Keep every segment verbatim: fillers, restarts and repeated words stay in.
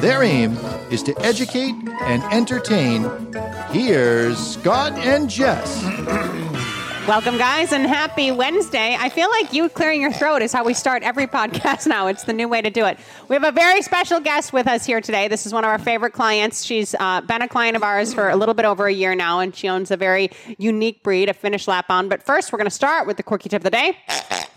Their aim is to educate and entertain. Here's Scott and Jess. Welcome, guys, and happy Wednesday. I feel like you clearing your throat is how we start every podcast now. It's the new way to do it. We have a very special guest with us here today. This is one of our favorite clients. She's uh, been a client of ours for a little bit over a year now, and she owns a very unique breed, a Finnish Lapphund. But first, we're going to start with the quirky tip of the day.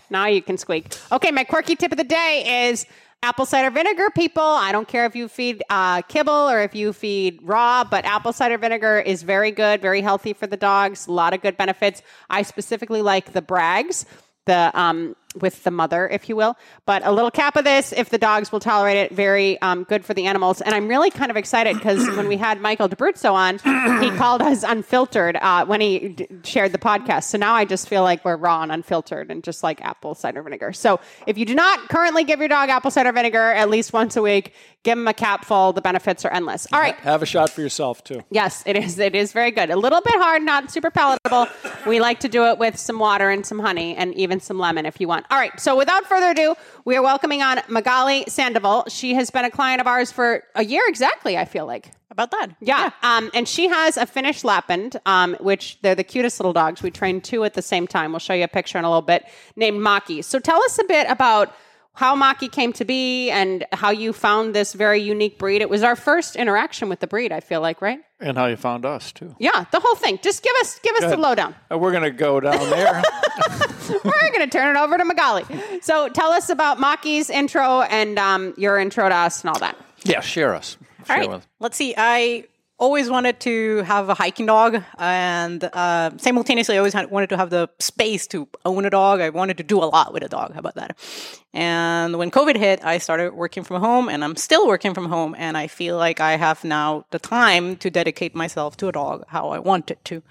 Now you can squeak. Okay, my quirky tip of the day is apple cider vinegar, people. I don't care if you feed uh, kibble or if you feed raw, but apple cider vinegar is very good, very healthy for the dogs. A lot of good benefits. I specifically like the Bragg's, the um, with the mother, if you will. But a little cap of this, if the dogs will tolerate it, very um, good for the animals. And I'm really kind of excited because when we had Michael DiBruzzo on, he called us unfiltered uh, when he d- shared the podcast. So now I just feel like we're raw and unfiltered and just like apple cider vinegar. So if you do not currently give your dog apple cider vinegar at least once a week, give him a capful. The benefits are endless. All right. Have a shot for yourself, too. Yes, it is. It is very good. A little bit hard, not super palatable. We like to do it with some water and some honey and even some lemon if you want. All right. So without further ado, we are welcoming on Magaly Sandoval. She has been a client of ours for a year exactly, I feel like. About that. Yeah. yeah. Um, and she has a Finnish Lapphund, um, which they're the cutest little dogs. We trained two at the same time. We'll show you a picture in a little bit, named Maki. So tell us a bit about how Maki came to be and how you found this very unique breed. It was our first interaction with the breed, I feel like, right? And how you found us, too. Yeah, the whole thing. Just give us give us the lowdown. Uh, we're going to go down there. We're going to turn it over to Magaly. So tell us about Maki's intro and um, your intro to us and all that. Yeah, share us. Share all right. Us. Let's see. I always wanted to have a hiking dog, and uh, simultaneously I always had, wanted to have the space to own a dog. I wanted to do a lot with a dog. How about that? And when COVID hit, I started working from home, and I'm still working from home, and I feel like I have now the time to dedicate myself to a dog how I want it to.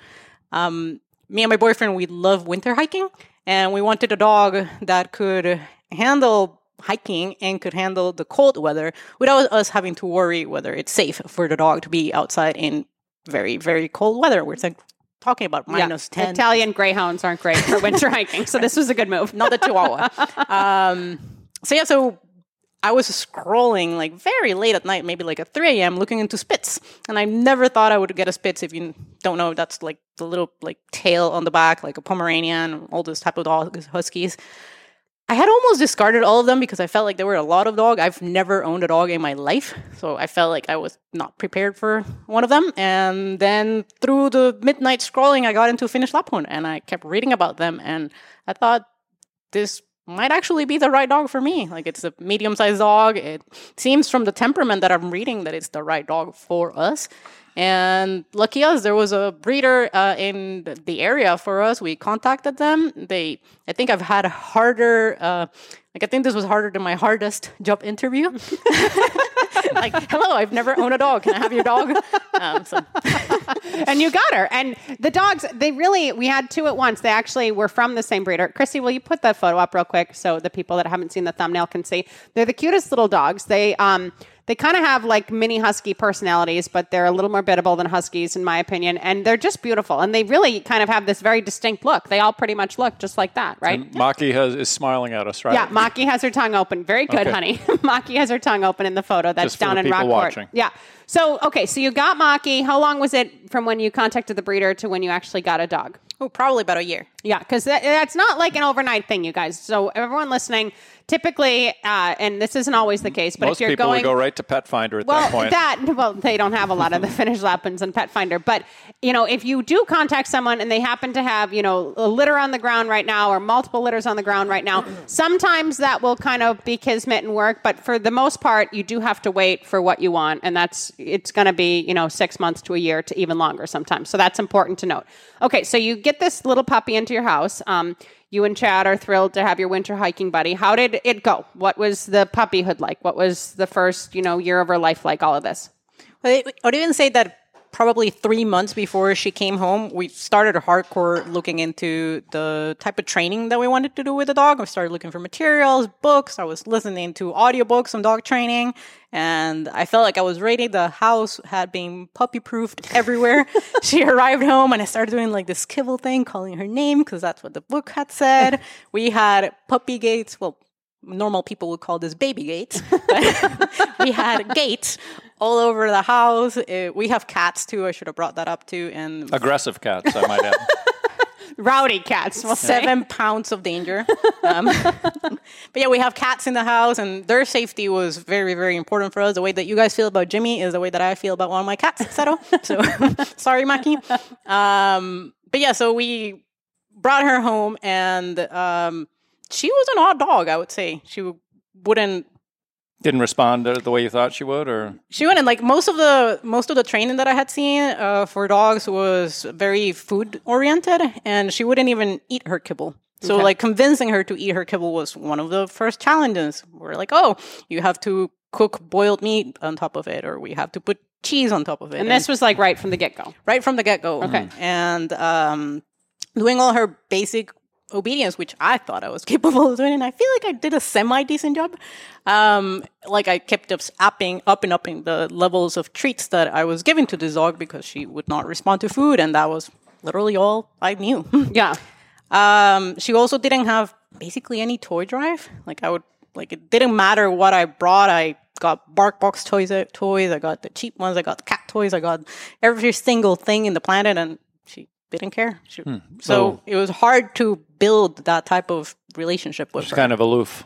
Um, me and my boyfriend, we love winter hiking, and we wanted a dog that could handle hiking and could handle the cold weather without us having to worry whether it's safe for the dog to be outside in very, very cold weather. We're like talking about minus yeah. ten. Italian greyhounds aren't great for winter hiking, so this was a good move. Not the Chihuahua. um, so yeah, so I was scrolling like very late at night, maybe like at three a.m. looking into Spitz. And I never thought I would get a Spitz. If you don't know, that's like the little like tail on the back, like a Pomeranian, all those type of dogs, huskies. I had almost discarded all of them because I felt like there were a lot of dogs. I've never owned a dog in my life, so I felt like I was not prepared for one of them. And then through the midnight scrolling, I got into Finnish Lapphund, and I kept reading about them. And I thought, this might actually be the right dog for me. Like, it's a medium-sized dog. It seems from the temperament that I'm reading that it's the right dog for us. And lucky us, there was a breeder uh, in the area for us. We contacted them. They, I think I've had a harder, uh, like I think this was harder than my hardest job interview. Like, hello, I've never owned a dog. Can I have your dog? Um, so. And you got her. And the dogs, they really, we had two at once. They actually were from the same breeder. Chrissy, will you put the photo up real quick so the people that haven't seen the thumbnail can see? They're the cutest little dogs. They, um... They kind of have like mini husky personalities, but they're a little more biddable than huskies, in my opinion. And they're just beautiful. And they really kind of have this very distinct look. They all pretty much look just like that, right? And Maki has, is smiling at us, right? Yeah, Maki has her tongue open. Very good, okay. Honey. Maki has her tongue open in the photo. That's just down in Rockport. Watching. Yeah. So, okay, so you got Maki. How long was it from when you contacted the breeder to when you actually got a dog? Oh, probably about a year. Yeah, because that, that's not like an overnight thing, you guys. So everyone listening, typically, uh, and this isn't always the case, but most if you're people going, would go right to Petfinder at well, that point. That, well, they don't have a lot of the Finnish Lapphunds on Petfinder, but you know, if you do contact someone and they happen to have, you know, a litter on the ground right now or multiple litters on the ground right now, sometimes that will kind of be kismet and work. But for the most part, you do have to wait for what you want, and that's it's going to be you know six months to a year to even longer sometimes. So that's important to note. Okay, so you get this little puppy into your house. Um, you and Chad are thrilled to have your winter hiking buddy. How did it go? What was the puppyhood like? What was the first, you know, year of her life like? All of this. I would even say that probably three months before she came home, we started hardcore looking into the type of training that we wanted to do with the dog. I started looking for materials, books. I was listening to audiobooks on dog training. And I felt like I was ready. The house had been puppy-proofed everywhere. She arrived home, and I started doing like this kibble thing, calling her name, because that's what the book had said. We had puppy gates. Well, normal people would call this baby gates. We had gates all over the house. It, we have cats, too. I should have brought that up, too. And aggressive cats, I might add. Rowdy cats. Well, seven yeah. pounds of danger. Um, but yeah, we have cats in the house, and their safety was very, very important for us. The way that you guys feel about Jimmy is the way that I feel about one of my cats, Cero. So sorry, Maki. Um, but yeah, so we brought her home, and um, she was an odd dog, I would say. She wouldn't... Didn't respond the way you thought she would, or she wouldn't. Like most of the most of the training that I had seen uh, for dogs was very food oriented, and she wouldn't even eat her kibble. So, okay. like convincing her to eat her kibble was one of the first challenges. We're like, oh, you have to cook boiled meat on top of it, or we have to put cheese on top of it. And, and this was like right from the get go. Right from the get go. Okay, mm-hmm. and um, doing all her basic obedience, which I thought I was capable of doing, and I feel like I did a semi-decent job. Um, like I kept up, upping, up and upping the levels of treats that I was giving to this dog because she would not respond to food, and that was literally all I knew. Yeah. Um, she also didn't have basically any toy drive. Like I would, like it didn't matter what I brought. I got Bark Box toys, toys. I got the cheap ones. I got cat toys. I got every single thing in the planet, and she didn't care. She, hmm. So oh. it was hard to build that type of relationship with She's her. She's kind of aloof.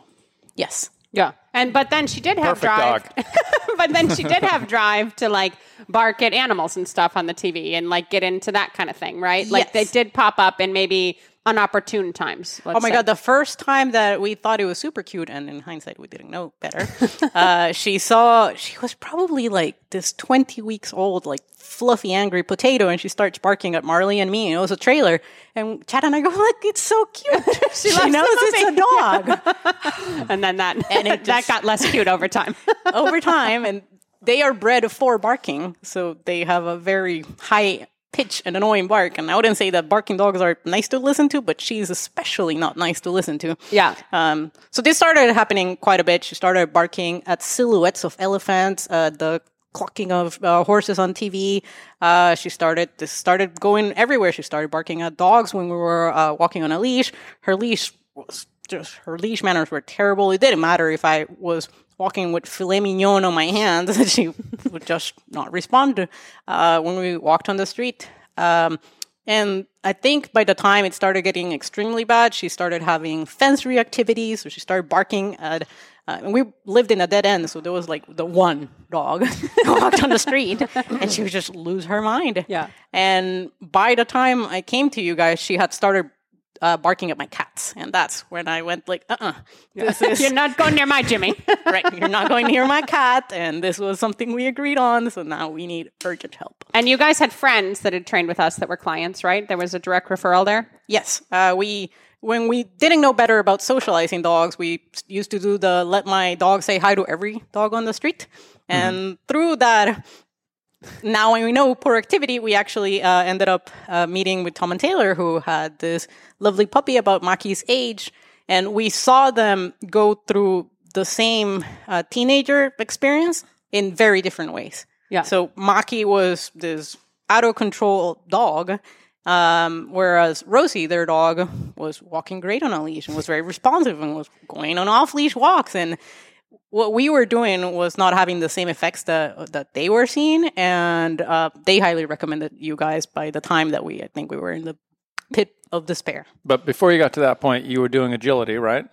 Yes. Yeah. And but then she did have Perfect drive. But then she did have drive to like bark at animals and stuff on the T V and like get into that kind of thing, right? Yes. Like they did pop up in maybe unopportune times. Let's oh my say. God, the first time that we thought it was super cute, and in hindsight we didn't know better. uh, she saw she was probably like this twenty weeks old, like fluffy angry potato, and she starts barking at Marley and Me. And it was a trailer, and Chad and I go, look, it's so cute. she she knows it's a dog. and then that and it just, that got less cute over time. over time, and they are bred for barking, so they have a very high pitch and annoying bark. And I wouldn't say that barking dogs are nice to listen to, but she's especially not nice to listen to. Yeah. Um, so this started happening quite a bit. She started barking at silhouettes of elephants, uh, the clocking of uh, horses on T V. Uh, she started this started going everywhere. She started barking at dogs when we were uh, walking on a leash. Her leash was just her leash manners were terrible. It didn't matter if I was walking with filet mignon on my hand. She would just not respond uh, when we walked on the street. Um, and I think by the time it started getting extremely bad, she started having fence reactivity. So she started barking at... Uh, and we lived in a dead end, so there was like the one dog walked on the street, and she would just lose her mind. Yeah. And by the time I came to you guys, she had started uh, barking at my cats, and that's when I went like, uh-uh. Yeah. This is... You're not going near my Jimmy. Right, you're not going near my cat, and this was something we agreed on, so now we need urgent help. And you guys had friends that had trained with us that were clients, right? There was a direct referral there? Yes. Uh, we... When we didn't know better about socializing dogs, we used to do the let my dog say hi to every dog on the street. And mm-hmm. through that, now when we know poor activity, we actually uh, ended up uh, meeting with Tom and Taylor, who had this lovely puppy about Maki's age. And we saw them go through the same uh, teenager experience in very different ways. Yeah. So Maki was this out-of-control dog. Um, whereas Rosie, their dog, was walking great on a leash and was very responsive and was going on off-leash walks. And what we were doing was not having the same effects that that they were seeing. And uh, they highly recommended you guys by the time that we, I think we were in the pit of despair. But before you got to that point, you were doing agility, right?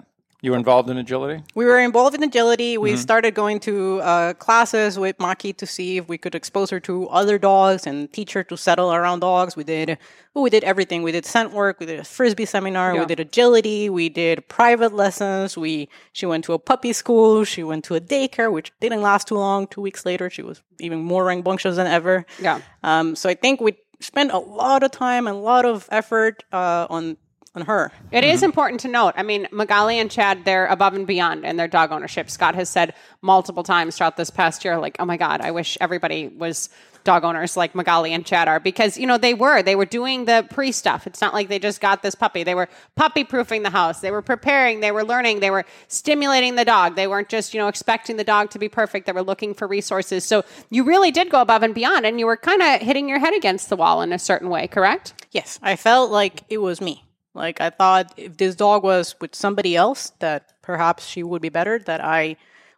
You were involved in agility? We were involved in agility. We mm-hmm. started going to uh, classes with Maki to see if we could expose her to other dogs and teach her to settle around dogs. We did we did everything. We did scent work. We did a Frisbee seminar. Yeah. We did agility. We did private lessons. We She went to a puppy school. She went to a daycare, which didn't last too long. Two weeks later, she was even more rambunctious than ever. Yeah. Um, so I think we spent a lot of time and a lot of effort uh, on on her. It mm-hmm. is important to note. I mean, Magaly and Chad, they're above and beyond in their dog ownership. Scott has said multiple times throughout this past year, like, oh my God, I wish everybody was dog owners like Magaly and Chad are, because, you know, they were, they were doing the pre stuff. It's not like they just got this puppy. They were puppy proofing the house. They were preparing, they were learning, they were stimulating the dog. They weren't just, you know, expecting the dog to be perfect. They were looking for resources. So you really did go above and beyond, and you were kind of hitting your head against the wall in a certain way, correct? Yes. I felt like it was me. Like, I thought if this dog was with somebody else, that perhaps she would be better, that I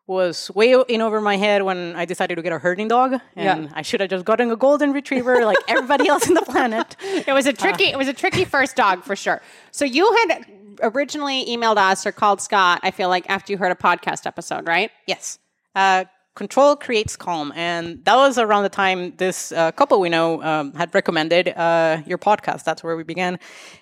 was way in over my head when I decided to get a herding dog, and yeah. I should have just gotten a golden retriever like everybody else in the planet. It was a tricky, uh. it was a tricky first dog for sure. So you had originally emailed us or called Scott, I feel like, after you heard a podcast episode, right? Yes. Uh, Control Creates Calm, and that was around the time this uh, couple we know um, had recommended uh, your podcast. That's where we began,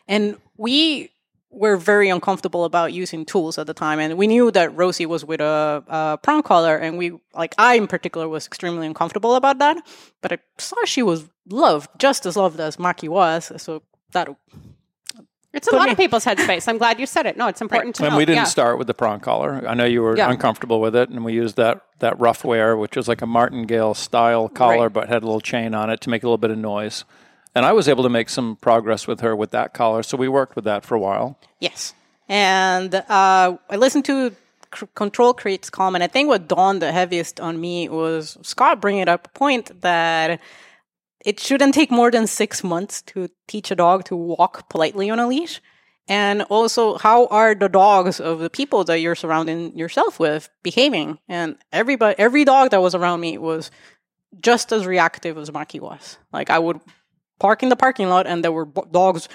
and we were very uncomfortable about using tools at the time, and we knew that Rosie was with a, a prong collar, and we, like I in particular, was extremely uncomfortable about that. But I saw she was loved, just as loved as Maki was, so that it's a lot me. Of people's headspace. I'm glad you said it. No, it's important right. to know. And help. we didn't yeah. start with the prong collar. I know you were yeah. uncomfortable with it, and we used that that Ruffwear, which was like a martingale style collar, right. but had a little chain on it to make a little bit of noise. And I was able to make some progress with her with that collar, so we worked with that for a while. Yes. And uh, I listened to C- Control Creates Calm, and I think what dawned the heaviest on me was Scott bringing up a point that it shouldn't take more than six months to teach a dog to walk politely on a leash. And also, how are the dogs of the people that you're surrounding yourself with behaving? And everybody, every dog that was around me was just as reactive as Maki was. Like, I would park in the parking lot, and there were b- dogs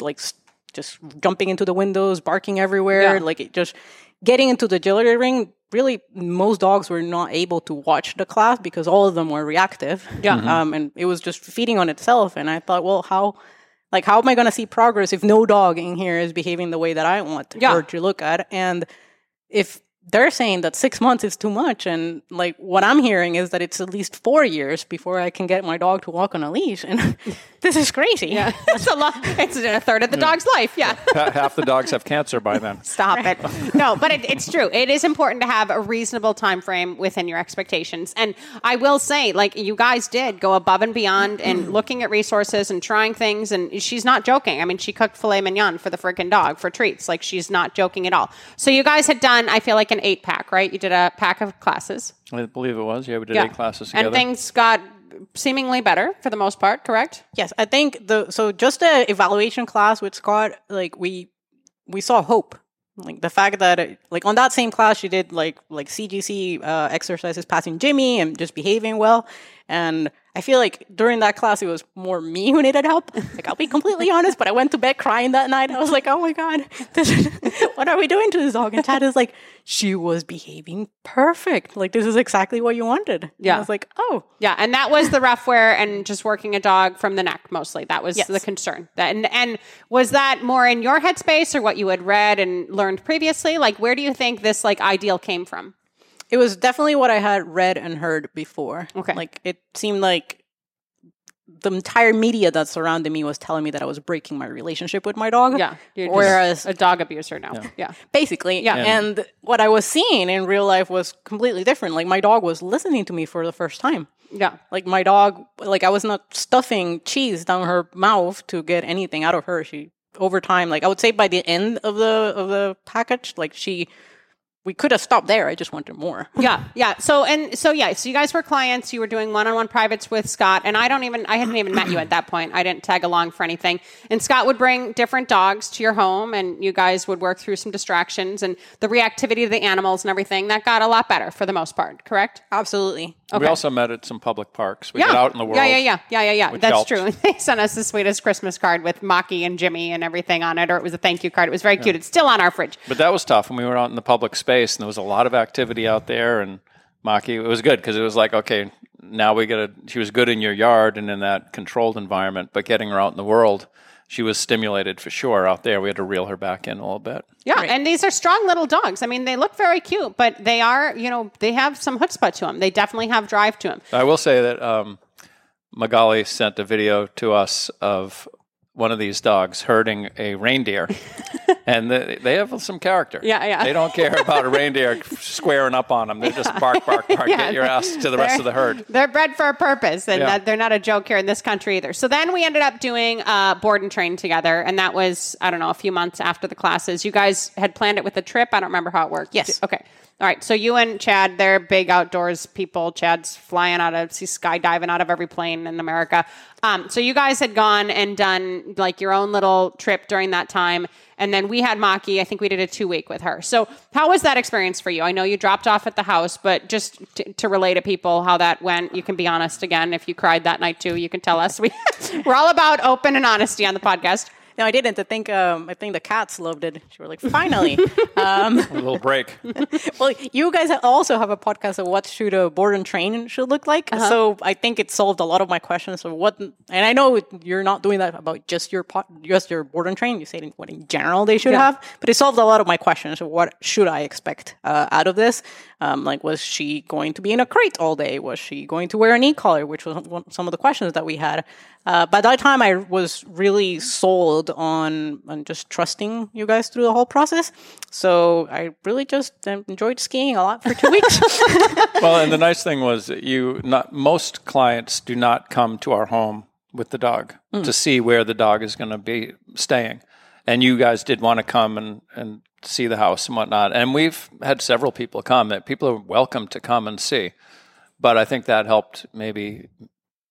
like st- just jumping into the windows, barking everywhere, yeah. like it just getting into the agility ring. Really, most dogs were not able to watch the class because all of them were reactive. Yeah, mm-hmm. um, and it was just feeding on itself. And I thought, well, how, like, how am I going to see progress if no dog in here is behaving the way that I want yeah. her to look at? And if they're saying that six months is too much, and like what I'm hearing is that it's at least four years before I can get my dog to walk on a leash, and this is crazy. Yeah, that's a lot. It's a third of the yeah. dog's life. Yeah, half the dogs have cancer by then. Stop right. it. No, but it, it's true. It is important to have a reasonable time frame within your expectations, and I will say, like, you guys did go above and beyond, and looking at resources and trying things. And she's not joking. I mean, she cooked filet mignon for the freaking dog for treats. Like, she's not joking at all. So you guys had done, I feel like, an An eight pack, right? You did a pack of classes. I believe it was. Yeah, we did yeah. eight classes together. And things got seemingly better for the most part, correct? Yes, I think the so just the evaluation class with Scott, like we we saw hope. Like the fact that it, like on that same class, she did like like C G C uh, exercises, passing Jimmy and just behaving well. And I feel like during that class, it was more me who needed help. Like, I'll be completely honest, but I went to bed crying that night. I was like, oh my God, this is, what are we doing to this dog? And Chad is like, she was behaving perfect. Like, this is exactly what you wanted. Yeah. And I was like, oh. Yeah. And that was the Ruffwear and just working a dog from the neck mostly. That was yes. the concern. And, and was that more in your headspace or what you had read and learned previously? Like, where do you think this like ideal came from? It was definitely what I had read and heard before. Okay. Like, it seemed like the entire media that surrounded me was telling me that I was breaking my relationship with my dog. Yeah. You're whereas a dog abuser now. Yeah. yeah. Basically. Yeah. And, and what I was seeing in real life was completely different. Like, my dog was listening to me for the first time. Yeah. Like, my dog, like, I was not stuffing cheese down her mouth to get anything out of her. She, over time, like, I would say by the end of the of the package, like, she... We could have stopped there. I just wanted more. Yeah. Yeah. So, and so, yeah. So you guys were clients. You were doing one-on-one privates with Scott. And I don't even, I hadn't even met you at that point. I didn't tag along for anything. And Scott would bring different dogs to your home, and you guys would work through some distractions and the reactivity of the animals and everything. That got a lot better for the most part. Correct? Absolutely. Okay. We also met at some public parks. We yeah. got out in the world. Yeah, yeah, yeah. Yeah, yeah, yeah. That's helped. True. They sent us the sweetest Christmas card with Maki and Jimmy and everything on it. Or it was a thank you card. It was very yeah. cute. It's still on our fridge. But that was tough when we were out in the public space. And there was a lot of activity out there, and Maki, it was good because it was like, okay, now we gotta, she was good in your yard and in that controlled environment, but getting her out in the world, she was stimulated for sure out there. We had to reel her back in a little bit. Yeah, right. And these are strong little dogs. I mean, they look very cute, but they are, you know, they have some chutzpah to them. They definitely have drive to them. I will say that um, Magaly sent a video to us of one of these dogs herding a reindeer, and the, they have some character. Yeah, yeah. They don't care about a reindeer squaring up on them. They're yeah. just bark, bark, bark, yeah. get your ass to the rest of the herd. They're bred for a purpose, and yeah. that, they're not a joke here in this country either. So then we ended up doing uh, board and train together, and that was, I don't know, a few months after the classes. You guys had planned it with a trip. I don't remember how it worked. Yes. Okay. All right, so you and Chad, they're big outdoors people. Chad's flying out of, he's skydiving out of every plane in America. Um, so you guys had gone and done like your own little trip during that time. And then we had Maki. I think we did a two week with her. So how was that experience for you? I know you dropped off at the house, but just t- to relay to people how that went, you can be honest again. If you cried that night too, you can tell us. We, we're all about open and honesty on the podcast. No, I didn't. I think um, I think the cats loved it. She was like, finally. Um, a little break. Well, you guys also have a podcast of what should a board and train should look like. Uh-huh. So I think it solved a lot of my questions. Of what, and I know you're not doing that about just your pod, just your board and train. You say what in general they should yeah. have. But it solved a lot of my questions of what should I expect uh, out of this. Um, like, was she going to be in a crate all day? Was she going to wear an e-collar? Which was one, some of the questions that we had. Uh, by that time, I was really sold on on just trusting you guys through the whole process. So I really just enjoyed skiing a lot for two weeks. Well, and the nice thing was that you not most clients do not come to our home with the dog mm. to see where the dog is going to be staying. And you guys did want to come and, and see the house and whatnot. And we've had several people come. That people are welcome to come and see. But I think that helped maybe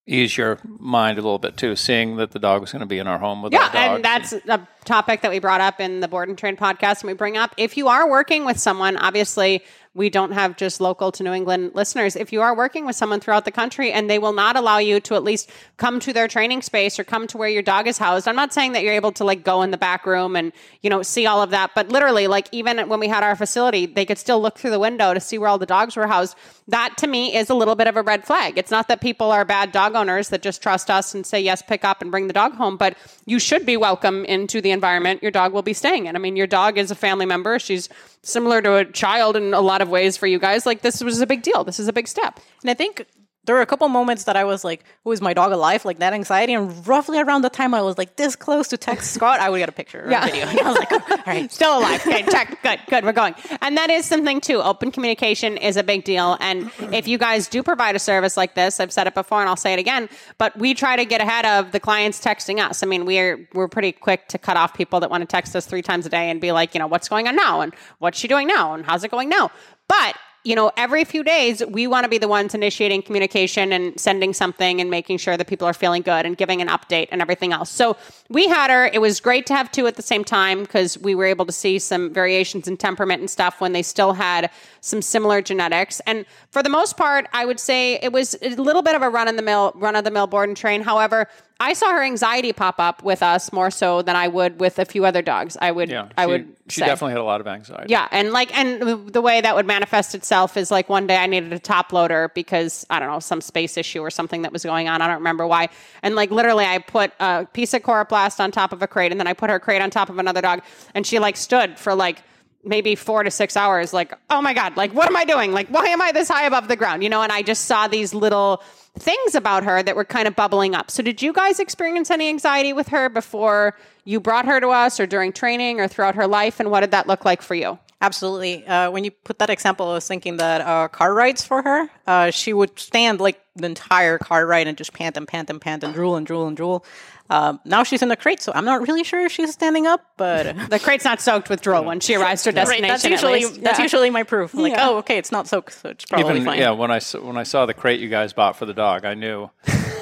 ease your mind a little bit too, seeing that the dog was going to be in our home with yeah, our dog. Yeah, and that's a topic that we brought up in the Board and Train podcast, and we bring up, if you are working with someone, obviously we don't have just local to New England listeners. If you are working with someone throughout the country and they will not allow you to at least come to their training space or come to where your dog is housed, I'm not saying that you're able to like go in the back room and, you know, see all of that, but literally like even when we had our facility, they could still look through the window to see where all the dogs were housed. That to me is a little bit of a red flag. It's not that people are bad dog owners that just trust us and say, yes, pick up and bring the dog home, but you should be welcome into the environment your dog will be staying in. I mean, your dog is a family member. She's similar to a child in a lot of ways for you guys. Like, this was a big deal. This is a big step. And I think there were a couple moments that I was like, oh, is my dog alive? Like, that anxiety. And roughly around the time I was like this close to text Scott, I would get a picture or yeah. a video. And I was like, oh, all right, still alive. Okay, check. Good, good. We're going. And that is something too. Open communication is a big deal. And if you guys do provide a service like this, I've said it before and I'll say it again, but we try to get ahead of the clients texting us. I mean, we're, we're pretty quick to cut off people that want to text us three times a day and be like, you know, what's going on now? And what's she doing now? And how's it going now? But you know, every few days, we want to be the ones initiating communication and sending something and making sure that people are feeling good and giving an update and everything else. So we had her. It was great to have two at the same time because we were able to see some variations in temperament and stuff when they still had some similar genetics. And for the most part, I would say it was a little bit of a run-in-the-mill, run-of-the-mill board and train. However, I saw her anxiety pop up with us more so than I would with a few other dogs. I would, yeah, I she, would. She say. definitely had a lot of anxiety. Yeah, and like, and the way that would manifest itself is like one day I needed a top loader because I don't know, some space issue or something that was going on. I don't remember why. And like literally, I put a piece of Coroplast on top of a crate, and then I put her crate on top of another dog, and she like stood for like maybe four to six hours. Like, oh my God, like what am I doing? Like, why am I this high above the ground? You know? And I just saw these little things about her that were kind of bubbling up. So did you guys experience any anxiety with her before you brought her to us or during training or throughout her life? And what did that look like for you? Absolutely. Uh, when you put that example, I was thinking that uh, car rides for her, uh, she would stand like the entire car ride and just pant and pant and pant and drool and drool and drool. Um, now she's in the crate, so I'm not really sure if she's standing up, but the crate's not soaked with drool when she arrives to her destination. Right, that's usually yeah. that's usually my proof. I'm like, yeah. oh, okay, it's not soaked, so it's probably Even, fine. Yeah, when I when I saw the crate you guys bought for the dog, I knew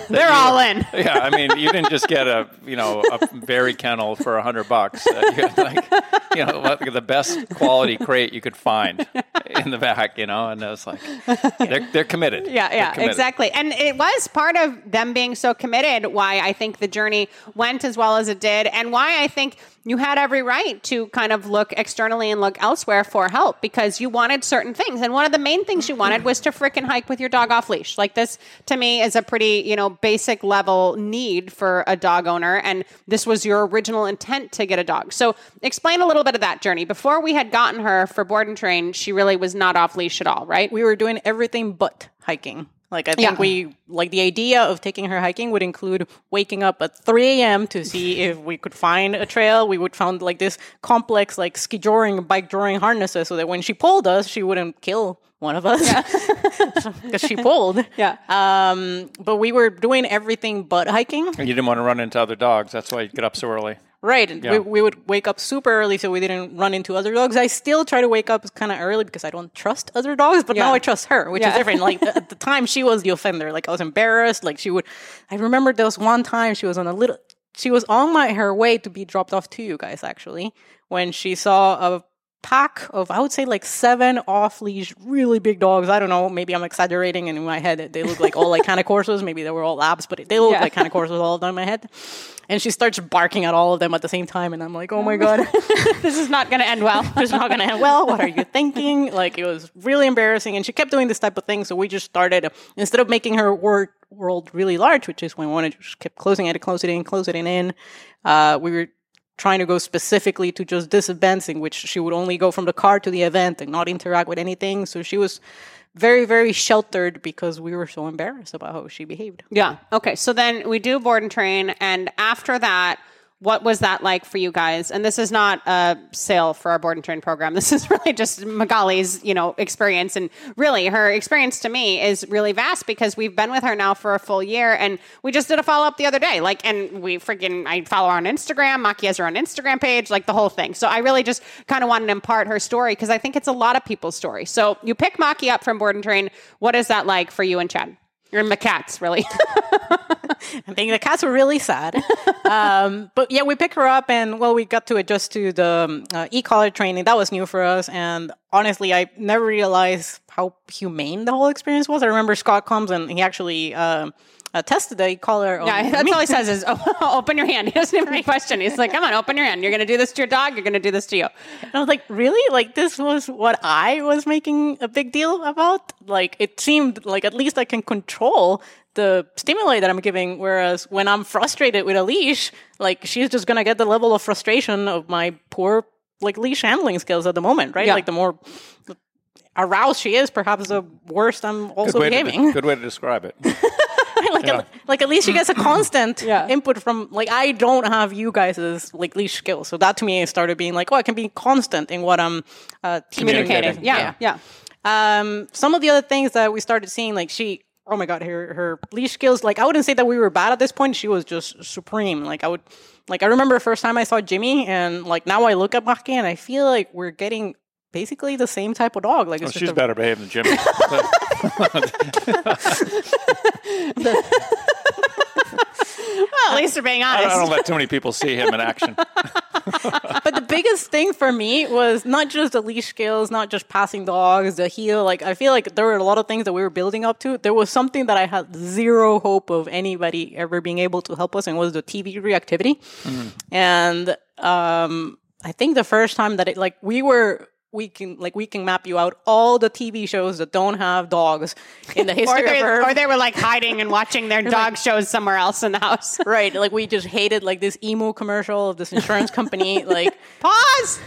they're all were, in. Yeah, I mean, you didn't just get a you know a berry kennel for a hundred bucks. Uh, like you know the best quality crate you could find in the back, you know, and I was like, they're they're committed. Yeah, yeah, committed. Exactly. And it was part of them being so committed why I think the journey went as well as it did, and why I think you had every right to kind of look externally and look elsewhere for help because you wanted certain things. And one of the main things you wanted was to frickin' hike with your dog off leash. Like this, to me, is a pretty, you know, basic level need for a dog owner. And this was your original intent to get a dog. So explain a little bit of that journey. Before we had gotten her for board and train, she really was not off leash at all, right? We were doing everything but hiking. Like, I think yeah. we, like, the idea of taking her hiking would include waking up at three a.m. to see if we could find a trail. We would found, like, this complex, like, ski drawing, bike drawing harnesses so that when she pulled us, she wouldn't kill one of us. Because yeah. she pulled. Yeah. Um, but we were doing everything but hiking. And you didn't want to run into other dogs. That's why you get up so early. Right. Yeah. We, we would wake up super early so we didn't run into other dogs. I still try to wake up kind of early because I don't trust other dogs, but yeah. now I trust her, which yeah. is different. Like, at the time, she was the offender. Like, I was embarrassed. Like, she would... I remember there was one time she was on a little... She was on my, her way to be dropped off to you guys, actually, when she saw a pack of, I would say, like, seven off-leash, really big dogs. I don't know. Maybe I'm exaggerating, and in my head, they look like all like canicorsos. Maybe they were all Labs, but they look yeah. like canicorsos, all of them in my head. And she starts barking at all of them at the same time, and I'm like, oh my God. This is not going to end well. This is not going to end well. What are you thinking? Like, it was really embarrassing, and she kept doing this type of thing, so we just started, instead of making her work world really large, which is when we wanted to just keep closing it, close it in, close it in, uh, we were trying to go specifically to just this event, in which she would only go from the car to the event and not interact with anything. So she was very, very sheltered because we were so embarrassed about how she behaved. Yeah. Okay. So then we do board and train. And after that, what was that like for you guys? And this is not a sale for our board and train program. This is really just Magaly's, you know, experience. And really her experience to me is really vast because we've been with her now for a full year. And we just did a follow up the other day. Like, and we freaking, I follow her on Instagram. Maki has her on Instagram page, like the whole thing. So I really just kind of wanted to impart her story because I think it's a lot of people's story. So you pick Maki up from board and train. What is that like for you and Chad? And the cats, really. I think the cats were really sad. Um, but yeah, we picked her up and, well, we got to adjust to the uh, e-collar training. That was new for us. And honestly, I never realized how humane the whole experience was. I remember Scott comes and he actually... Uh, Uh, tested the collar. Yeah, me. That's all he says is, oh, open your hand. He doesn't even question. He's like, come on, open your hand. You're going to do this to your dog. You're going to do this to you. And I was like, really? Like, this was what I was making a big deal about? Like, it seemed like at least I can control the stimuli that I'm giving. Whereas when I'm frustrated with a leash, like, she's just going to get the level of frustration of my poor, like, leash handling skills at the moment, right? Yeah. Like, the more... The aroused she is, perhaps the worst I'm also behaving. De- good way to describe it. like, yeah. a, like at least she gets a constant yeah. input from, like, I don't have you guys' like leash skills. So that to me started being like, oh, I can be constant in what I'm uh, communicating. communicating. Yeah, yeah. yeah. Um, some of the other things that we started seeing, like she, oh my God, her her leash skills, like I wouldn't say that we were bad at this point. She was just supreme. Like I would, like I remember the first time I saw Jimmy and like now I look at Maki and I feel like we're getting basically the same type of dog. Like, it's oh, just she's a... better behaved than Jimmy. Well, at least you're being honest. I don't, I don't let too many people see him in action. But the biggest thing for me was not just the leash skills, not just passing dogs, the heel. Like, I feel like there were a lot of things that we were building up to. There was something that I had zero hope of anybody ever being able to help us, and was the T V reactivity. Mm-hmm. And um, I think the first time that it, like, we were... We can like we can map you out all the T V shows that don't have dogs in the history or of her. Or they were like hiding and watching their dog like, shows somewhere else in the house. Right. Like we just hated like this emu commercial of this insurance company. Like pause.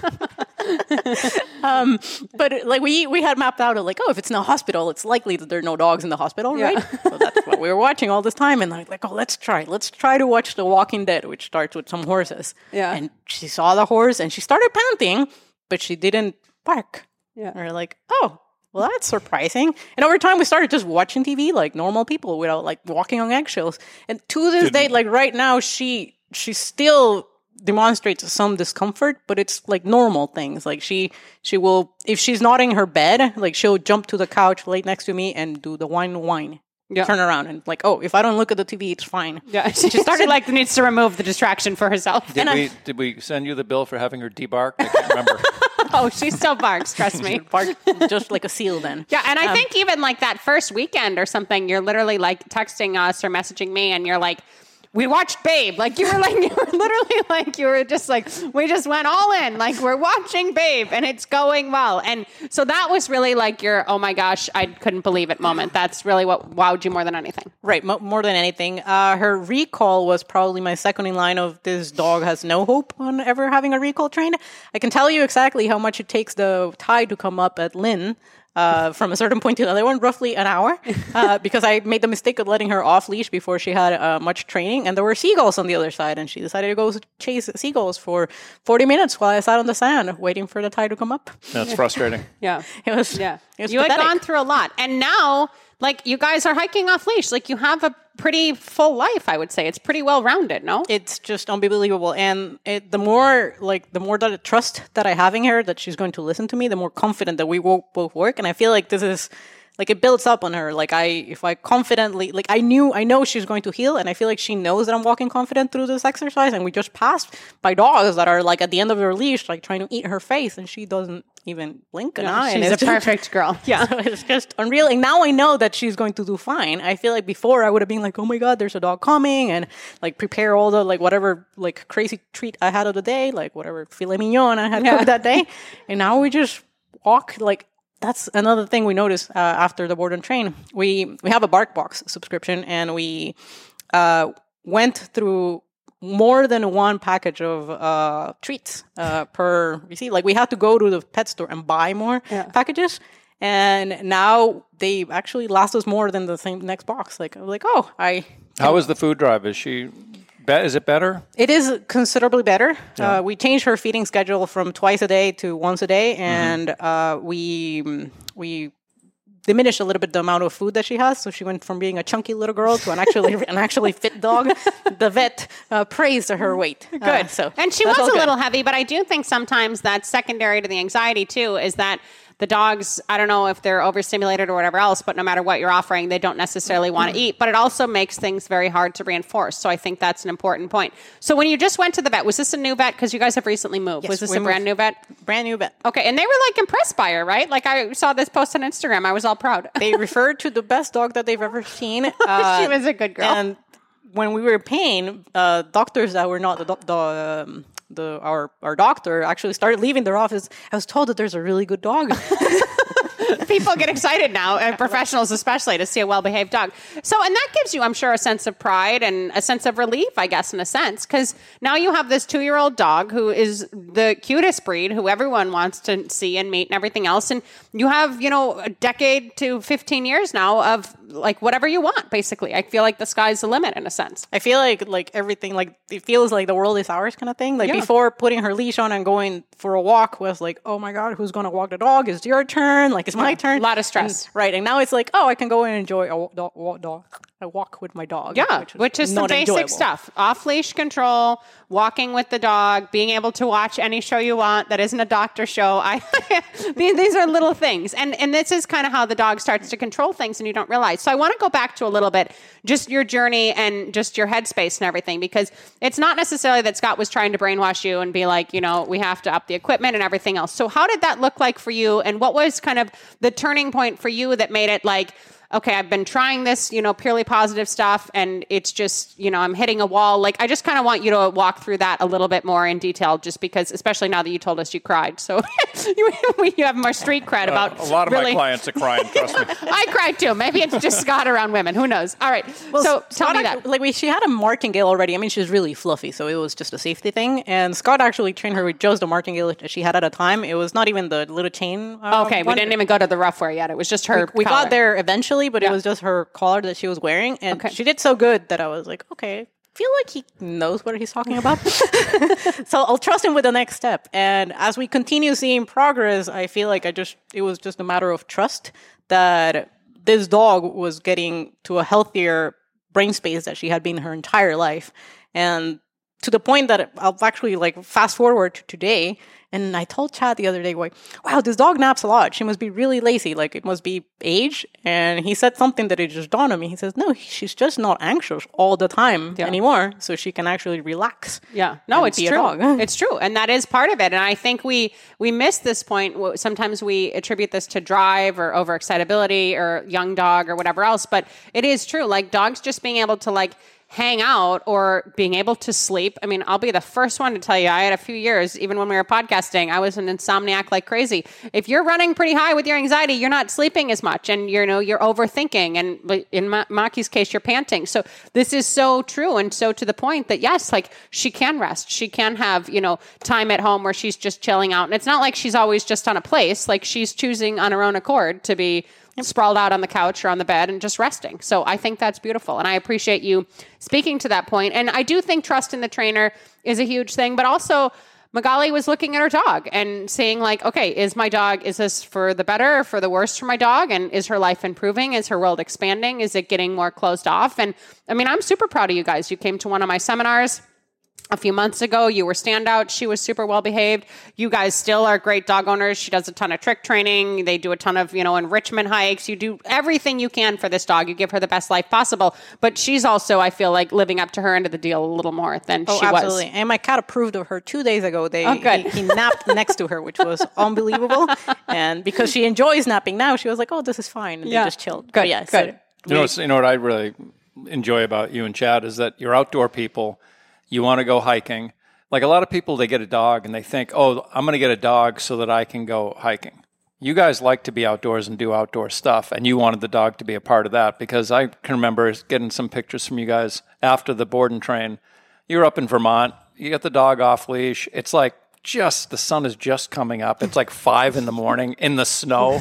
um, but like we we had mapped out like, oh, if it's in a hospital, it's likely that there are no dogs in the hospital, yeah. right? So that's what we were watching all this time. And like, like, oh, let's try. Let's try to watch The Walking Dead, which starts with some horses. Yeah. And she saw the horse and she started panting, but she didn't bark. Yeah. And we're like, oh, well, that's surprising. And over time, we started just watching T V like normal people without like walking on eggshells. And to this Didn't. day, like right now, she she still demonstrates some discomfort, but it's like normal things. Like she she will, if she's not in her bed, like she'll jump to the couch right next to me and do the whine whine. Yeah. Turn around and like, oh, if I don't look at the T V, it's fine. Yeah, she started like needs to remove the distraction for herself. Did and we I, did we send you the bill for having her debark? I can't remember. Oh, she still barks. Trust me, bark just like a seal. Then yeah, and I um, think even like that first weekend or something, you're literally like texting us or messaging me, and you're like, we watched Babe. Like you were like you were literally like you were just like we just went all in. Like we're watching Babe and it's going well. And so that was really like your oh my gosh, I couldn't believe it moment. That's really what wowed you more than anything. Right, mo- more than anything. Uh, her recall was probably my second in line of this dog has no hope on ever having a recall trained. I can tell you exactly how much it takes the tie to come up at Lynn. uh, from a certain point to another one, roughly an hour, uh, because I made the mistake of letting her off leash before she had uh, much training, and there were seagulls on the other side, and she decided to go chase seagulls for forty minutes while I sat on the sand waiting for the tide to come up. That's frustrating. Yeah. It was, yeah. It was you pathetic. Had gone through a lot, and now, like, you guys are hiking off leash. Like, you have a pretty full life, I would say. It's pretty well rounded, no? It's just unbelievable. And it, the more, like, the more that I trust that I have in her, that she's going to listen to me, the more confident that we will both work. And I feel like this is, like, it builds up on her. Like, I, if I confidently, like, I knew, I know she's going to heal, and I feel like she knows that I'm walking confident through this exercise. And we just passed by dogs that are, like, at the end of their leash, like, trying to eat her face, and she doesn't even blink an yeah, eye. She's and it's a perfect just, girl. Yeah. So it's just unreal. And now I know that she's going to do fine. I feel like before I would have been like, oh my God, there's a dog coming, and like prepare all the like whatever like crazy treat I had of the day, like whatever filet mignon I had yeah. cooked that day. And now we just walk. Like that's another thing we noticed uh, after the board and train. We, we have a Bark Box subscription, and we uh, went through more than one package of uh, treats uh, per receipt. Like, we had to go to the pet store and buy more yeah. packages. And now they actually last us more than the same next box. Like, I'm like, oh, I... How was the food drive? Is she... Is it better? It is considerably better. Yeah. Uh, we changed her feeding schedule from twice a day to once a day. And mm-hmm. uh, we we... diminished a little bit the amount of food that she has, so she went from being a chunky little girl to an actually an actually fit dog. The vet uh, praised her weight. Good. Uh, so and she was a good. little heavy, but I do think sometimes that's secondary to the anxiety too. Is that the dogs? I don't know if they're overstimulated or whatever else, but no matter what you're offering, they don't necessarily want to mm-hmm. eat. But it also makes things very hard to reinforce. So I think that's an important point. So when you just went to the vet, was this a new vet? Because you guys have recently moved. Yes, was this a moved. brand new vet? Brand new vet. Okay, and they were like impressed by her, right? Like I saw this post on Instagram. I was all proud. They referred to the best dog that they've ever seen. Uh, she was a good girl. And when we were paying, uh, doctors that were not the, do- the, um, the our our doctor actually started leaving their office. I was told that there's a really good dog. People get excited now, and professionals especially, to see a well-behaved dog. So, and that gives you, I'm sure, a sense of pride and a sense of relief, I guess, in a sense, because now you have this two-year-old dog who is the cutest breed, who everyone wants to see and meet and everything else. And you have, you know, a decade to fifteen years now of, like, whatever you want, basically. I feel like the sky's the limit, in a sense. I feel like, like, everything, like, it feels like the world is ours kind of thing. Like, yeah. Before putting her leash on and going for a walk was like, oh, my God, who's going to walk the dog? It's your turn. Like, it's my turn. A lot of stress. And, right. And now it's like, oh, I can go and enjoy a dog. Walk, walk, walk with my dog. Yeah. Which is, which is the basic enjoyable. stuff. Off-leash control, walking with the dog, being able to watch any show you want that isn't a doctor show. I These are little things. And, and this is kind of how the dog starts to control things and you don't realize. So I want to go back to a little bit, just your journey and just your headspace and everything, because it's not necessarily that Scott was trying to brainwash you and be like, you know, we have to up the equipment and everything else. So how did that look like for you? And what was kind of the turning point for you that made it like, okay, I've been trying this, you know, purely positive stuff, and it's just, you know, I'm hitting a wall. Like, I just kind of want you to walk through that a little bit more in detail, just because, especially now that you told us you cried. So you, you have more street cred about uh, A lot of really... my clients are crying, trust me. I cried too. Maybe it's just Scott around women. Who knows? All right. Well, so Scott, tell me that. Like, we, she had a martingale already. I mean, she's really fluffy, so it was just a safety thing. And Scott actually trained her with just the martingale that she had at a time. It was not even the little chain. Uh, okay. One. We didn't even go to the Ruffwear yet. It was just her We, we got there eventually. But yeah. It was just her collar that she was wearing, and okay. She did so good that I was like, okay, I feel like he knows what he's talking about. So I'll trust him with the next step. And as we continue seeing progress, I feel like I just it was just a matter of trust that this dog was getting to a healthier brain space that she had been her entire life, and to the point that I'll actually like fast forward to today. And I told Chad the other day, like, wow, this dog naps a lot. She must be really lazy. Like, it must be age. And he said something that it just dawned on me. He says, no, she's just not anxious all the time yeah. anymore. So she can actually relax. Yeah. No, it's true. It's true. And that is part of it. And I think we, we miss this point. Sometimes we attribute this to drive or overexcitability or young dog or whatever else. But it is true. Like, dogs just being able to, like, hang out or being able to sleep. I mean, I'll be the first one to tell you, I had a few years, even when we were podcasting, I was an insomniac like crazy. If you're running pretty high with your anxiety, you're not sleeping as much, and you know, you're overthinking. And in Ma- Maki's case, you're panting. So this is so true. And so to the point that yes, like she can rest. She can have, you know, time at home where she's just chilling out. And it's not like she's always just on a place. Like she's choosing on her own accord to be sprawled out on the couch or on the bed and just resting. So I think that's beautiful. And I appreciate you speaking to that point. And I do think trust in the trainer is a huge thing, but also Magaly was looking at her dog and saying like, okay, is my dog, is this for the better or for the worse for my dog? And is her life improving? Is her world expanding? Is it getting more closed off? And I mean, I'm super proud of you guys. You came to one of my seminars a few months ago. You were standout. She was super well behaved. You guys still are great dog owners. She does a ton of trick training. They do a ton of, you know, enrichment hikes. You do everything you can for this dog. You give her the best life possible. But she's also, I feel like, living up to her end of the deal a little more than oh, she absolutely. was. Oh, absolutely. And my cat approved of her two days ago. They, oh, good. He, he napped next to her, which was unbelievable. And because she enjoys napping now, she was like, oh, this is fine. And yeah. they just chilled. Good, yeah, good. So you, know, you know what I really enjoy about you and Chad is that you're outdoor people. You want to go hiking. Like a lot of people, they get a dog and they think, oh, I'm going to get a dog so that I can go hiking. You guys like to be outdoors and do outdoor stuff, and you wanted the dog to be a part of that, because I can remember getting some pictures from you guys after the board and train. You were up in Vermont. You got the dog off leash. It's like just the sun is just coming up. It's like five in the morning in the snow.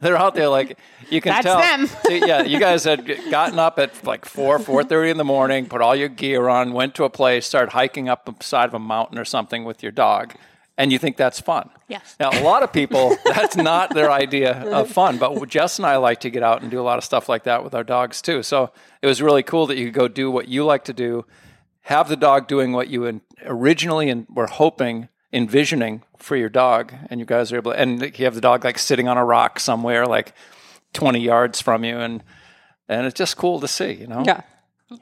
They're out there like you can That's tell. That's them. So, yeah, you guys had gotten up at like four, four thirty in the morning, put all your gear on, went to a place, started hiking up the side of a mountain or something with your dog, and you think that's fun. Yes. Now a lot of people, that's not their idea of fun. But Jess and I like to get out and do a lot of stuff like that with our dogs too. So it was really cool that you could go do what you like to do, have the dog doing what you originally and were hoping. Envisioning for your dog, and you guys are able to, and you have the dog like sitting on a rock somewhere like twenty yards from you, and and it's just cool to see, you know. Yeah.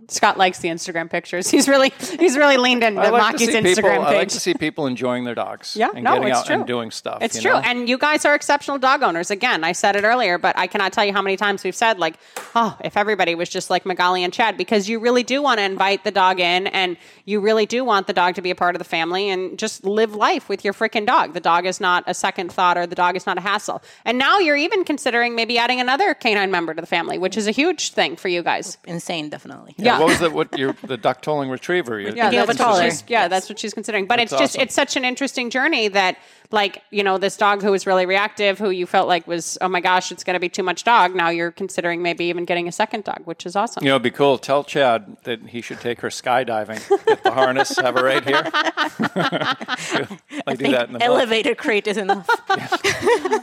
Scott likes the Instagram pictures. He's really he's really leaned into like Maki's Instagram people, page. I like to see people enjoying their dogs. Yeah, and no, getting it's out true. And doing stuff. It's you true. Know? And you guys are exceptional dog owners. Again, I said it earlier, but I cannot tell you how many times we've said like, oh, if everybody was just like Magaly and Chad, because you really do want to invite the dog in, and you really do want the dog to be a part of the family, and just live life with your freaking dog. The dog is not a second thought, or the dog is not a hassle. And now you're even considering maybe adding another canine member to the family, which is a huge thing for you guys. Insane, definitely. Yeah. yeah. What was the what your the duck-tolling retriever? You're, yeah, that's she's, yeah, that's what she's considering. But that's it's just awesome. It's such an interesting journey that, like, you know, this dog who was really reactive, who you felt like was, oh my gosh, it's going to be too much dog. Now you're considering maybe even getting a second dog, which is awesome. You know, it'd be cool. Tell Chad that he should take her skydiving. Get the harness, have her right here. I do that in the elevator book. Crate is enough. Yeah.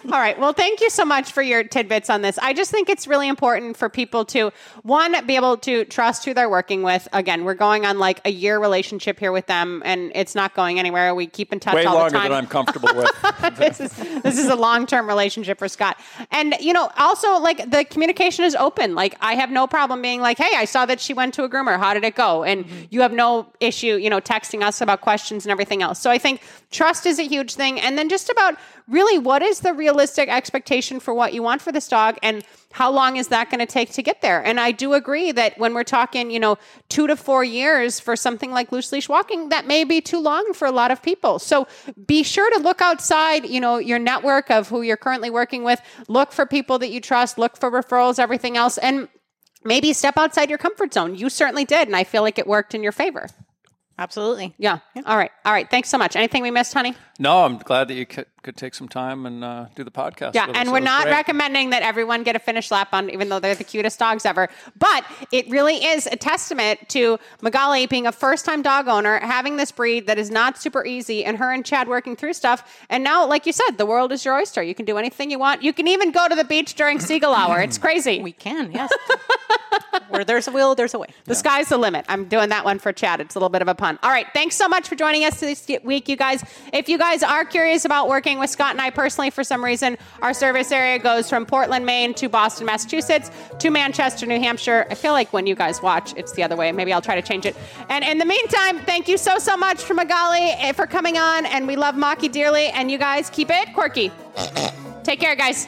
All right. Well, thank you so much for your tidbits on this. I just think it's really important for people to, one, be able to trust who they're working with. Again, we're going on like a year relationship here with them, and it's not going anywhere. We keep in touch Way all the time. Way longer than I'm comfortable with. this is this is a long-term relationship for Scott. And, you know, also like the communication is open. Like I have no problem being like, hey, I saw that she went to a groomer. How did it go? And mm-hmm. you have no issue, you know, texting us about questions and everything else. So I think trust is a huge thing. And then just about really what is the realistic expectation for what you want for this dog, and how long is that going to take to get there? And I do agree that when we're talking, you know, two to four years for something like loose leash walking, that may be too long for a lot of people. So be sure to look outside, you know, your network of who you're currently working with, look for people that you trust, look for referrals, everything else, and maybe step outside your comfort zone. You certainly did. And I feel like it worked in your favor. Absolutely. Yeah. yeah. All right. All right. Thanks so much. Anything we missed, honey? No, I'm glad that you could, could take some time and uh, do the podcast. Yeah, and we're not great. recommending that everyone get a Finnish Lapphund, even though they're the cutest dogs ever. But it really is a testament to Magaly being a first-time dog owner, having this breed that is not super easy, and her and Chad working through stuff. And now, like you said, the world is your oyster. You can do anything you want. You can even go to the beach during seagull hour. It's crazy. We can, yes. Where there's a will, there's a way. The yeah. sky's the limit. I'm doing that one for Chad. It's a little bit of a pun. All right. Thanks so much for joining us this week, you guys. If you guys are curious about working with Scott and I personally, for some reason, our service area goes from Portland, Maine to Boston, Massachusetts to Manchester, New Hampshire. I feel like when you guys watch, it's the other way. Maybe I'll try to change it. And in the meantime, thank you so, so much for Magaly for coming on. And we love Maki dearly. And you guys keep it quirky. Take care, guys.